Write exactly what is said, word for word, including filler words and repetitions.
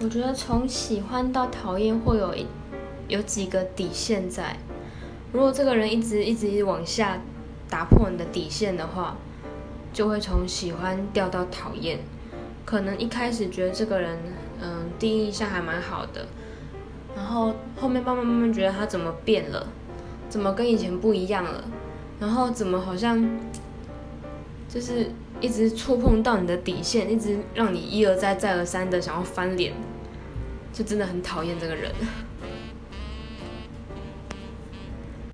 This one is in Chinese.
我觉得从喜欢到讨厌会有有几个底线在，如果这个人一直一直往下打破你的底线的话，就会从喜欢掉到讨厌。可能一开始觉得这个人嗯第一印象还蛮好的，然后后面慢慢慢慢觉得他怎么变了，怎么跟以前不一样了，然后怎么好像就是一直触碰到你的底线，一直让你一而再再而三的想要翻脸，就真的很讨厌这个人。